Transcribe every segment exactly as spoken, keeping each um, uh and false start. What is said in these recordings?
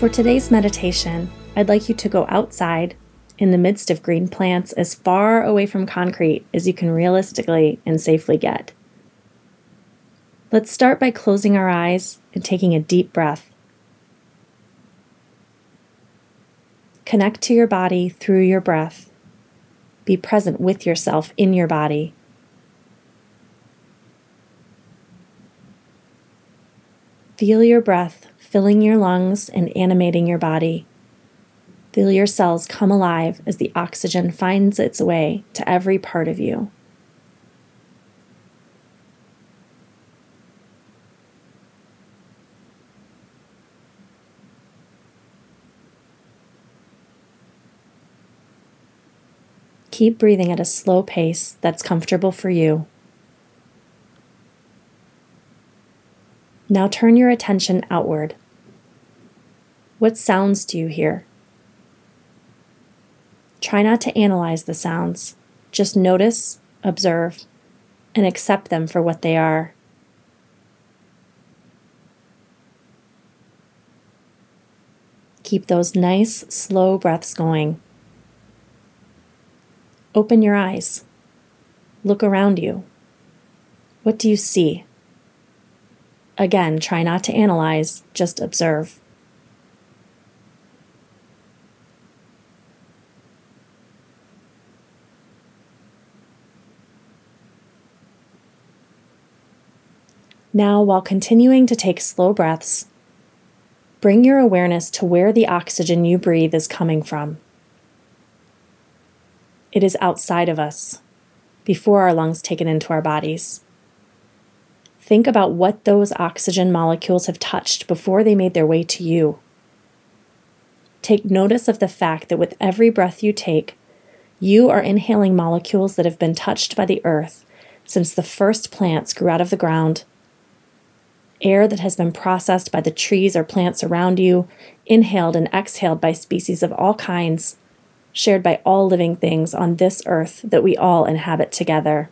For today's meditation, I'd like you to go outside in the midst of green plants as far away from concrete as you can realistically and safely get. Let's start by closing our eyes and taking a deep breath. Connect to your body through your breath. Be present with yourself in your body. Feel your breath filling your lungs and animating your body. Feel your cells come alive as the oxygen finds its way to every part of you. Keep breathing at a slow pace that's comfortable for you. Now turn your attention outward. What sounds do you hear? Try not to analyze the sounds. Just notice, observe, and accept them for what they are. Keep those nice, slow breaths going. Open your eyes. Look around you. What do you see? Again, try not to analyze, just observe. Now, while continuing to take slow breaths, bring your awareness to where the oxygen you breathe is coming from. It is outside of us, before our lungs take it into our bodies. Think about what those oxygen molecules have touched before they made their way to you. Take notice of the fact that with every breath you take, you are inhaling molecules that have been touched by the earth since the first plants grew out of the ground. Air that has been processed by the trees or plants around you, inhaled and exhaled by species of all kinds, shared by all living things on this earth that we all inhabit together.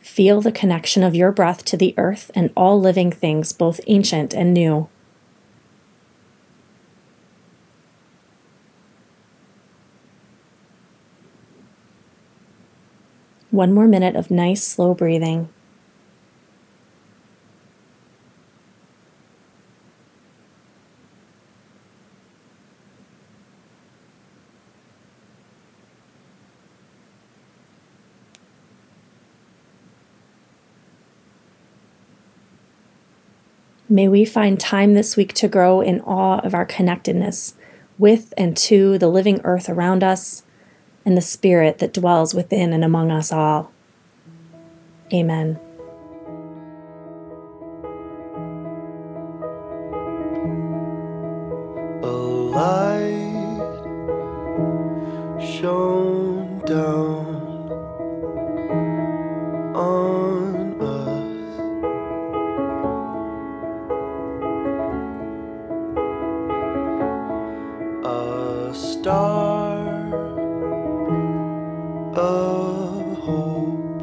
Feel the connection of your breath to the earth and all living things, both ancient and new. One more minute of nice, slow breathing. May we find time this week to grow in awe of our connectedness with and to the living earth around us and the spirit that dwells within and among us all. Amen. A light shone down on star of hope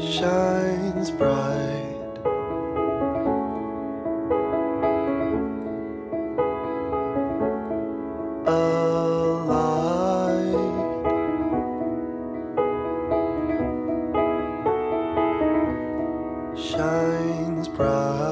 shines bright, a light shines bright.